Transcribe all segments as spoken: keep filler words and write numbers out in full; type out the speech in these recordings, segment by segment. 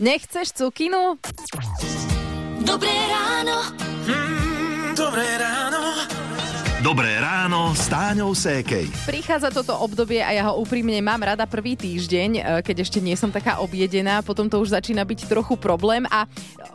Nechceš cukinu? Dobré ráno. Mm, dobré ráno. Dobré ráno s Táňou Sékej. Prichádza toto obdobie a ja ho úprimne mám rada prvý týždeň, keď ešte nie som taká objedená, potom to už začína byť trochu problém a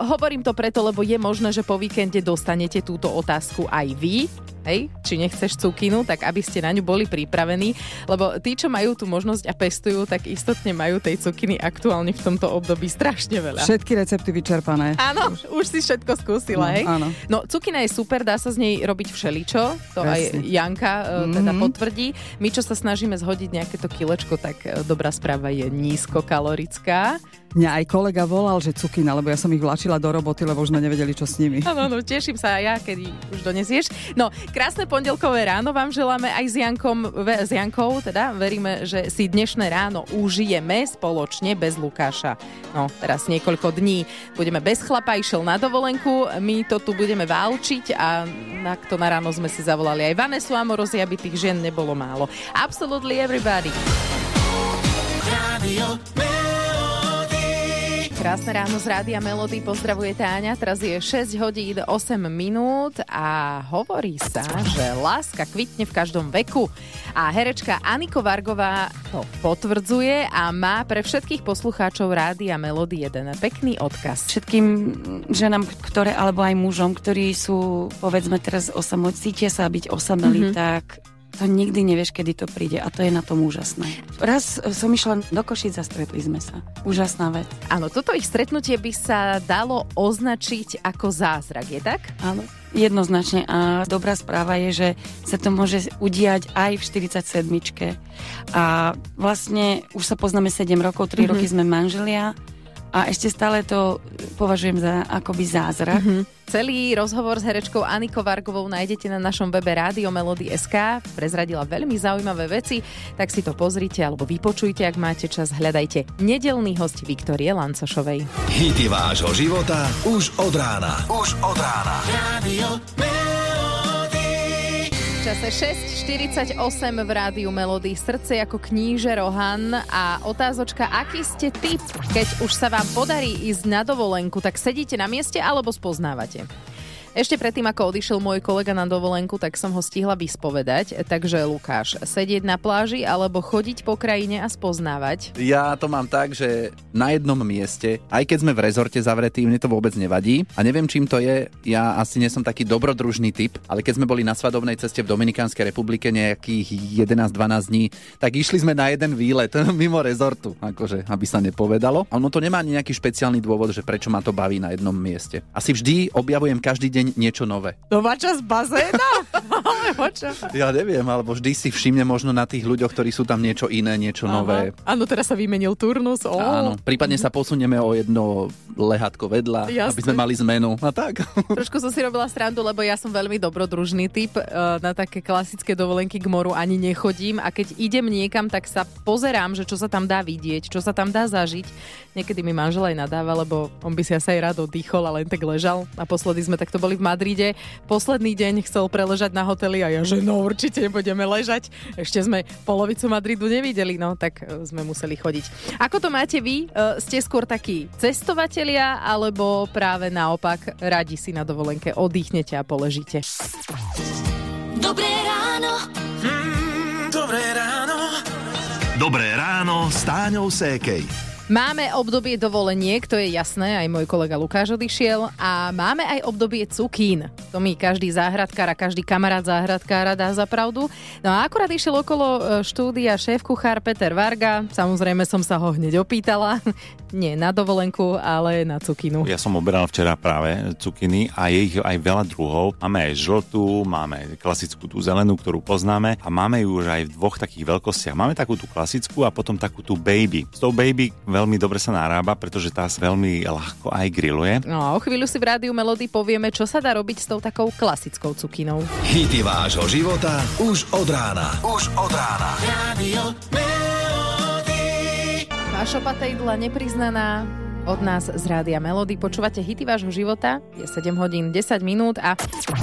hovorím to preto, lebo je možné, že po víkende dostanete túto otázku aj vy. Hej, či nechceš cukinu, tak aby ste na ňu boli pripravení, lebo tí, čo majú tú možnosť a pestujú, tak istotne majú tej cukiny aktuálne v tomto období strašne veľa. Všetky recepty vyčerpané. Áno, už, už si všetko skúsila, no, hej? Áno. No, cukina je super, dá sa z nej robiť všeličo, to presne. Aj Janka e, teda mm-hmm. potvrdí. My, čo sa snažíme zhodiť nejaké to kilečko, tak e, dobrá správa je nízkokalorická. Mňa aj kolega volal, že cukina, lebo ja som ich vlačila do roboty, lebo už sme nevedeli, čo s nimi. Áno, no, teším sa aj ja, keď už donesieš. No, krásne pondelkové ráno vám želáme aj s Jankom, ve, s Jankou, teda veríme, že si dnešné ráno užijeme spoločne bez Lukáša. No, teraz niekoľko dní budeme bez chlapa, išiel na dovolenku, my to tu budeme válčiť a takto na ráno sme si zavolali aj Vanesu Amorozi, aby tých žien nebolo málo. Absolutely everybody. Krásne ráno z Rádia Melody, pozdravuje Táňa, teraz je šesť hodín osem minút a hovorí sa, že láska kvitne v každom veku. A herečka Anika Vargová to potvrdzuje a má pre všetkých poslucháčov Rádia Melody jeden pekný odkaz. Všetkým ženám, ktoré, alebo aj mužom, ktorí sú, povedzme teraz osamotení, cítia sa byť osamelí, mm-hmm. tak... to nikdy nevieš, kedy to príde a to je na tom úžasné. Raz som išla do Košíc a stretli sme sa. Úžasná vec. Áno, toto ich stretnutie by sa dalo označiť ako zázrak, je tak? Áno, jednoznačne a dobrá správa je, že sa to môže udiať aj v štyridsaťsedmičke a vlastne už sa poznáme sedem rokov, tri mm-hmm. roky sme manželia a ešte stále to považujem za akoby zázrak. Mm-hmm. Celý rozhovor s herečkou Anikou Vargovou nájdete na našom webe Rádio Melody bodka es ká. Prezradila veľmi zaujímavé veci, tak si to pozrite alebo vypočujte, ak máte čas, hľadajte Nedelný host Viktorie Lancošovej. Hity vášho života už od rána. Už od rána. Rádio Melody. Čase šesť štyridsaťosem v Rádiu Melody. Srdce ako kníže Rohan a otázočka, aký ste typ, keď už sa vám podarí ísť na dovolenku, tak sedíte na mieste alebo spoznávate? Ešte predtým, ako odišiel môj kolega na dovolenku, tak som ho stihla vyspovedať. Takže Lukáš, sedieť na pláži alebo chodiť po krajine a spoznávať? Ja to mám tak, že na jednom mieste, aj keď sme v rezorte zavretí, mne to vôbec nevadí. A neviem, čím to je, ja asi nie som taký dobrodružný typ, ale keď sme boli na svadobnej ceste v Dominikánskej republike nejakých jedenásť dvanásť dní, tak išli sme na jeden výlet mimo rezortu, akože, aby sa nepovedalo. A ono to nemá nejaký špeciálny dôvod, že prečo ma to baví na jednom mieste. Asi vždy objavujem každý deň niečo nové. Nová časť bazéna? Ja neviem, alebo vždy si všimne možno na tých ľuďoch, ktorí sú tam niečo iné, niečo Aha. nové. Áno, teraz sa vymenil turnus. Oh. Áno, prípadne sa posunieme o jedno lehatko vedľa, jasne, aby sme mali zmenu. A tak. Trošku som si robila srandu, lebo ja som veľmi dobrodružný typ. Na také klasické dovolenky k moru ani nechodím a keď idem niekam, tak sa pozerám, že čo sa tam dá vidieť, čo sa tam dá zažiť. Niekedy mi manžel aj nadáva, lebo on by si asi aj rád oddychol a len tak ležal. Naposledy sme takto boli v Madride. Posledný deň chcel preležať na hoteli a ja, že no určite nebudeme ležať. Ešte sme polovicu Madridu nevideli, no tak sme museli chodiť. Ako to máte vy? Ste skôr takí cestovatelia alebo práve naopak radi si na dovolenke oddychnete a poležíte? Dobré ráno. Mm, dobré ráno. Dobré ráno s Táňou Sékej. Máme obdobie dovoleniek, to je jasné, aj môj kolega Lukáš odišiel a máme aj obdobie cukín. To mi každý záhradkár a každý kamarát záhradkára dá za pravdu. No a akurát išiel okolo štúdia šéf-kuchár Peter Varga, samozrejme som sa ho hneď opýtala, nie na dovolenku, ale na cukinu. Ja som oberal včera práve cukiny a je ich aj veľa druhov. Máme aj žltú, máme klasickú tú zelenú, ktorú poznáme a máme ju už aj v dvoch takých veľkostiach. Máme takú tú klasickú a potom takú tú baby. S tou baby veľmi dobre sa narába, pretože tá sa veľmi ľahko aj grilluje. No a o chvíľu si v Rádiu Melody povieme, čo sa dá robiť s tou takou klasickou cukinou. Hity vášho života už od rána. Už od rána. Rádio Melody. Vaša patejdla nepriznaná od nás z Rádia Melody. Počúvate Hity vášho života? Je sedem hodín desať minút a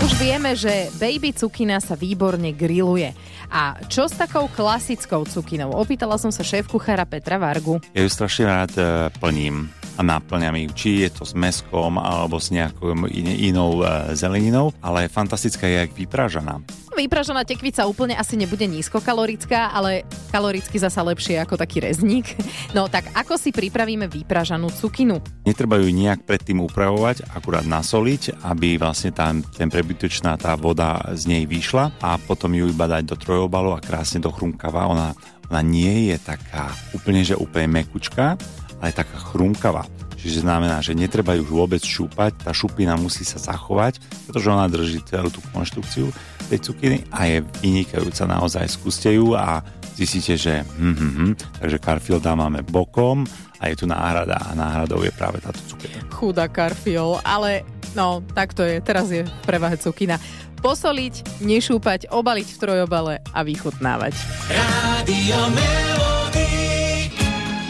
už vieme, že baby cukina sa výborne grilluje. A čo s takou klasickou cukinou? Opýtala som sa šéf kuchára Petra Vargu. Ja ju strašne rád plním. a náplňami, či je to s mäskom alebo s nejakou inou zeleninou, ale fantastická je aj vypražaná. Vypražaná tekvica úplne asi nebude nízkokalorická, ale kaloricky zasa lepšie ako taký rezník. No tak ako si pripravíme vypražanú cukinu? Netreba ju nejak predtým upravovať, akurát nasoliť, aby vlastne tá, ten prebytočná tá voda z nej vyšla a potom ju iba dať do trojobalu a krásne dochrumkavá. Ona, ona nie je taká úplne, že úplne mekučká, ale taká chrumkavá. Čiže znamená, že netreba ju vôbec šúpať, tá šupina musí sa zachovať, pretože ona drží celú tú konštrukciu tej cukiny a je vynikajúca naozaj. Skúste ju a zistíte, že hm, hm, hm. Takže Karfielda máme bokom a je tu náhrada a náhradou je práve táto cukina. Chudá Karfiol, ale no, tak to je, teraz je v prevahe cukina. Posoliť, nešúpať, obaliť v trojobale a vychutnávať. Rádio Melody.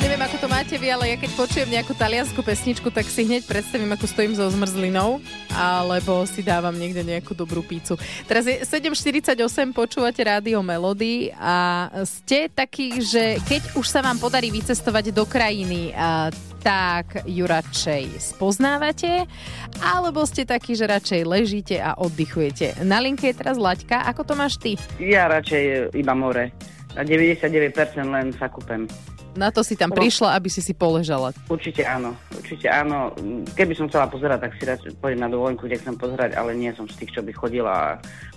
Neviem, ako to máte vy, ale ja keď počujem nejakú taliansku pesničku, tak si hneď predstavím, ako stojím so zmrzlinou, alebo si dávam niekde nejakú dobrú pícu. Teraz je sedem štyridsaťosem, počúvate Rádio Melody a ste takí, že keď už sa vám podarí vycestovať do krajiny, a tak ju radšej spoznávate, alebo ste takí, že radšej ležíte a oddychujete. Na linke je teraz Laďka, ako to máš ty? Ja radšej iba more. Na deväťdesiatdeväť percent len sa kúpem. Na to si tam prišla, aby si si poležala. Určite áno, určite áno. Keby som chcela pozerať, tak si radšej pôjdem na dovolenku, kde chcem pozerať, ale nie som z tých, čo by chodila a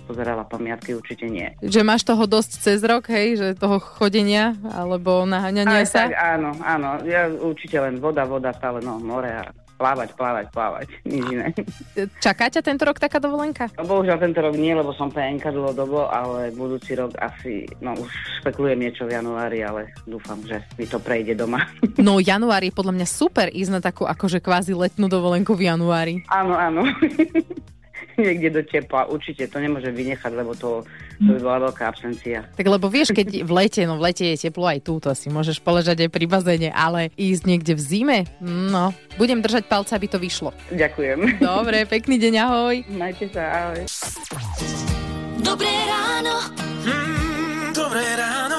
pozerala pamiatky, určite nie. Že máš toho dosť cez rok, hej, že toho chodenia alebo naháňania aj, sa? Tak, áno, áno. Ja určite len voda, voda, stále no, more a plávať, plávať, plávať, nič iné. Čaká ťa tento rok taká dovolenka? No, bohužiaľ tento rok nie, lebo som pé enka dlhodobo, ale budúci rok asi, no už špekulujem niečo v januári, ale dúfam, že mi to prejde doma. No január je podľa mňa super ísť na takú akože kvázi letnú dovolenku v januári. Áno, áno. Niekde do tepla, určite to nemôžem vynechať, lebo to, to by bola veľká absencia. Tak lebo vieš, keď v lete, no v lete je teplo aj tu, to si môžeš poležať aj pri bazéne, ale ísť niekde v zime, no, budem držať palce, aby to vyšlo. Ďakujem. Dobre, pekný deň, ahoj. Majte sa, ahoj. Dobré ráno. Mm, dobré ráno.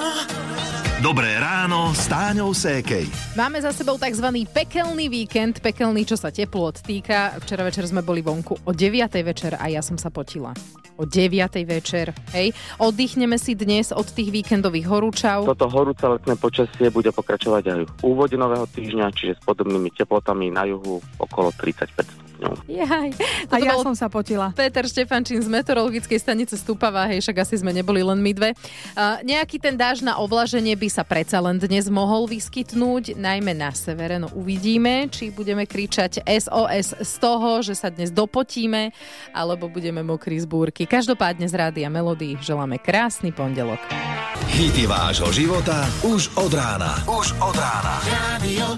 Dobré ráno s Táňou Sékej. Máme za sebou takzvaný pekelný víkend, pekelný, čo sa teplo odtýka. Včera večer sme boli vonku o deviatej večer a ja som sa potila. O deviatej večer, hej. Oddychneme si dnes od tých víkendových horúčav. Toto horúce letné počasie bude pokračovať aj v úvode nového týždňa, čiže s podobnými teplotami na juhu okolo tridsaťpäť. No. Jaj. A ja bol... som sa potila. Peter Štefančín z meteorologickej stanice Stupava, hej, však asi sme neboli len my dve. Uh, nejaký ten dáž na ovlaženie by sa predsa len dnes mohol vyskytnúť, najmä na severe. No uvidíme, či budeme kričať es o es z toho, že sa dnes dopotíme, alebo budeme mokrí z búrky. Každopádne z Rádia Melody želáme krásny pondelok. Hity vášho života už od rána. Už od rána. Rádio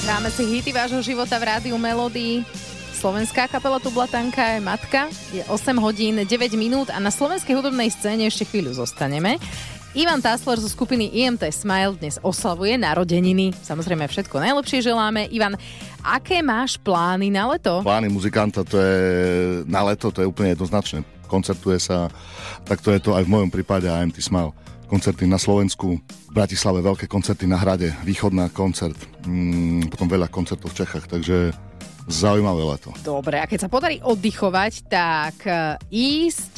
Dáme si hity vášho života v Rádiu Melody. Slovenská kapela Tublatanka je matka. Je osem hodín, deväť minút a na slovenskej hudobnej scéne ešte chvíľu zostaneme. Ivan Tasler zo skupiny í em té Smile dnes oslavuje narodeniny. Samozrejme všetko najlepšie želáme. Ivan, aké máš plány na leto? Plány muzikanta to je na leto, to je úplne jednoznačné. Koncertuje sa, tak to je to aj v mojom prípade a í em té Smile. Koncerty na Slovensku, v Bratislave veľké koncerty na Hrade, Východná koncert, mm, potom veľa koncertov v Čechách, takže zaujímavé leto. Dobre, a keď sa podarí oddychovať, tak ísť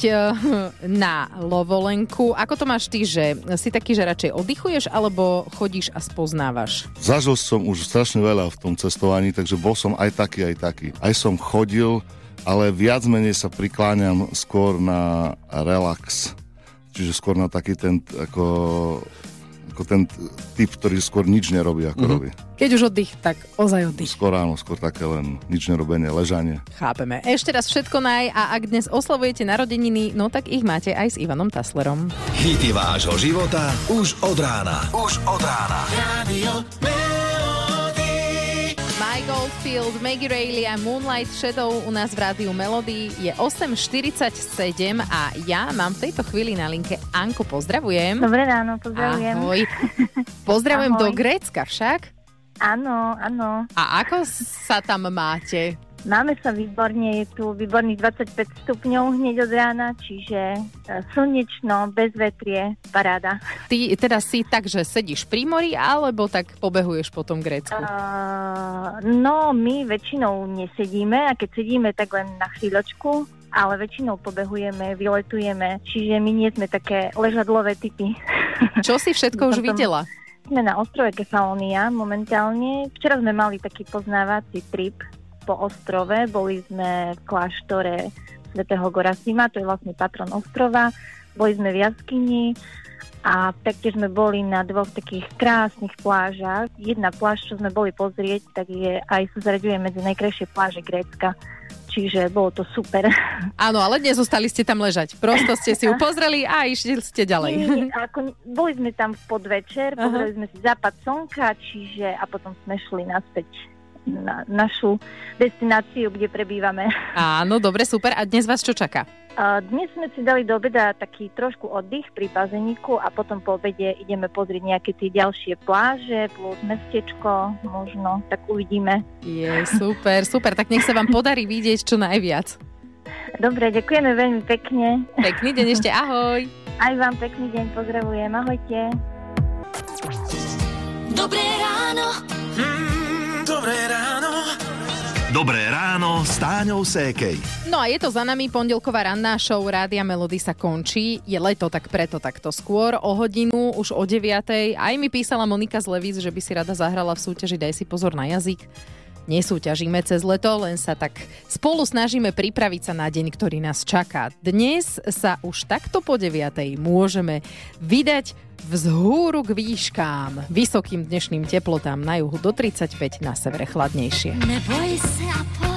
na lovolenku, ako to máš ty, že si taký, že radšej oddychuješ, alebo chodíš a spoznávaš? Zažil som už strašne veľa v tom cestovaní, takže bol som aj taký, aj taký. Aj som chodil, ale viac menej sa prikláňam skôr na relax. Čiže skôr na taký ten, ako, ako ten typ, ktorý skôr nič nerobí, ako mm-hmm. robí. Keď už oddych, tak ozaj oddych. Skôr áno, skôr také len nič nerobenie, ležanie. Chápeme. Ešte raz všetko naj a ak dnes oslavujete narodeniny, no tak ich máte aj s Ivanom Taslerom. Hity vášho života už od rána. Už od rána. Radio Melody. My Goldfield, Maggie Reilly a Moonlight Shadow u nás v Rádiu Melody je osem štyridsaťsedem a ja mám v tejto chvíli na linke Anku, pozdravujem. Dobré ráno, pozdravujem. Ahoj. Pozdravujem Ahoj. Do Grécka však. Áno, áno. A ako sa tam máte? Máme sa výborne, je tu výborný dvadsaťpäť stupňov hneď od rána, čiže slnečno, bez vetrie, paráda. Ty teda si tak, že sedíš pri mori, alebo tak pobehuješ po tom Grécku? Uh, no, my väčšinou nesedíme a keď sedíme, tak len na chvíľočku, ale väčšinou pobehujeme, vyletujeme, čiže my nie sme také ležadlové typy. Čo si všetko už videla? Sme na ostrove Kefalónia momentálne. Včera sme mali taký poznávací trip po ostrove, boli sme v kláštore Svätého Gerasima, to je vlastne patron ostrova, boli sme v jaskyni a taktiež sme boli na dvoch takých krásnych plážach. Jedna pláž, čo sme boli pozrieť, tak je aj sa zaraďuje medzi najkrajšie pláže Grécka, čiže bolo to super. Áno, ale nezostali ste tam ležať, prosto ste si ju pozreli a išli ste ďalej. Nie, ako, boli sme tam v podvečer, pozreli Aha. sme si západ slnka, čiže a potom sme šli naspäť na našu destináciu, kde prebývame. Áno, dobre, super. A dnes vás čo čaká? Dnes sme si dali do obeda taký trošku oddych pri Pazeníku a potom po obede ideme pozrieť nejaké tie ďalšie pláže plus mestečko, možno, tak uvidíme. Je, super, super. Tak nech sa vám podarí vidieť čo najviac. Dobre, ďakujeme veľmi pekne. Pekný deň ešte, ahoj. Aj vám pekný deň, pozdravujem, ahojte. Dobré ráno. Dobré ráno. Dobré ráno s Táňou Sékej. No a je to za nami, pondelková ranná show Rádia Melody sa končí. Je leto, tak preto takto skôr. O hodinu, už o deviatej. Aj mi písala Monika z Levíc, že by si rada zahrala v súťaži Daj si pozor na jazyk. Nesúťažíme cez leto, len sa tak spolu snažíme pripraviť sa na deň, ktorý nás čaká. Dnes sa už takto po deviatej môžeme vydať vzhúru k výškám, vysokým dnešným teplotám, na juhu do tridsaťpäť, na severe chladnejšie. Neboj sa, po-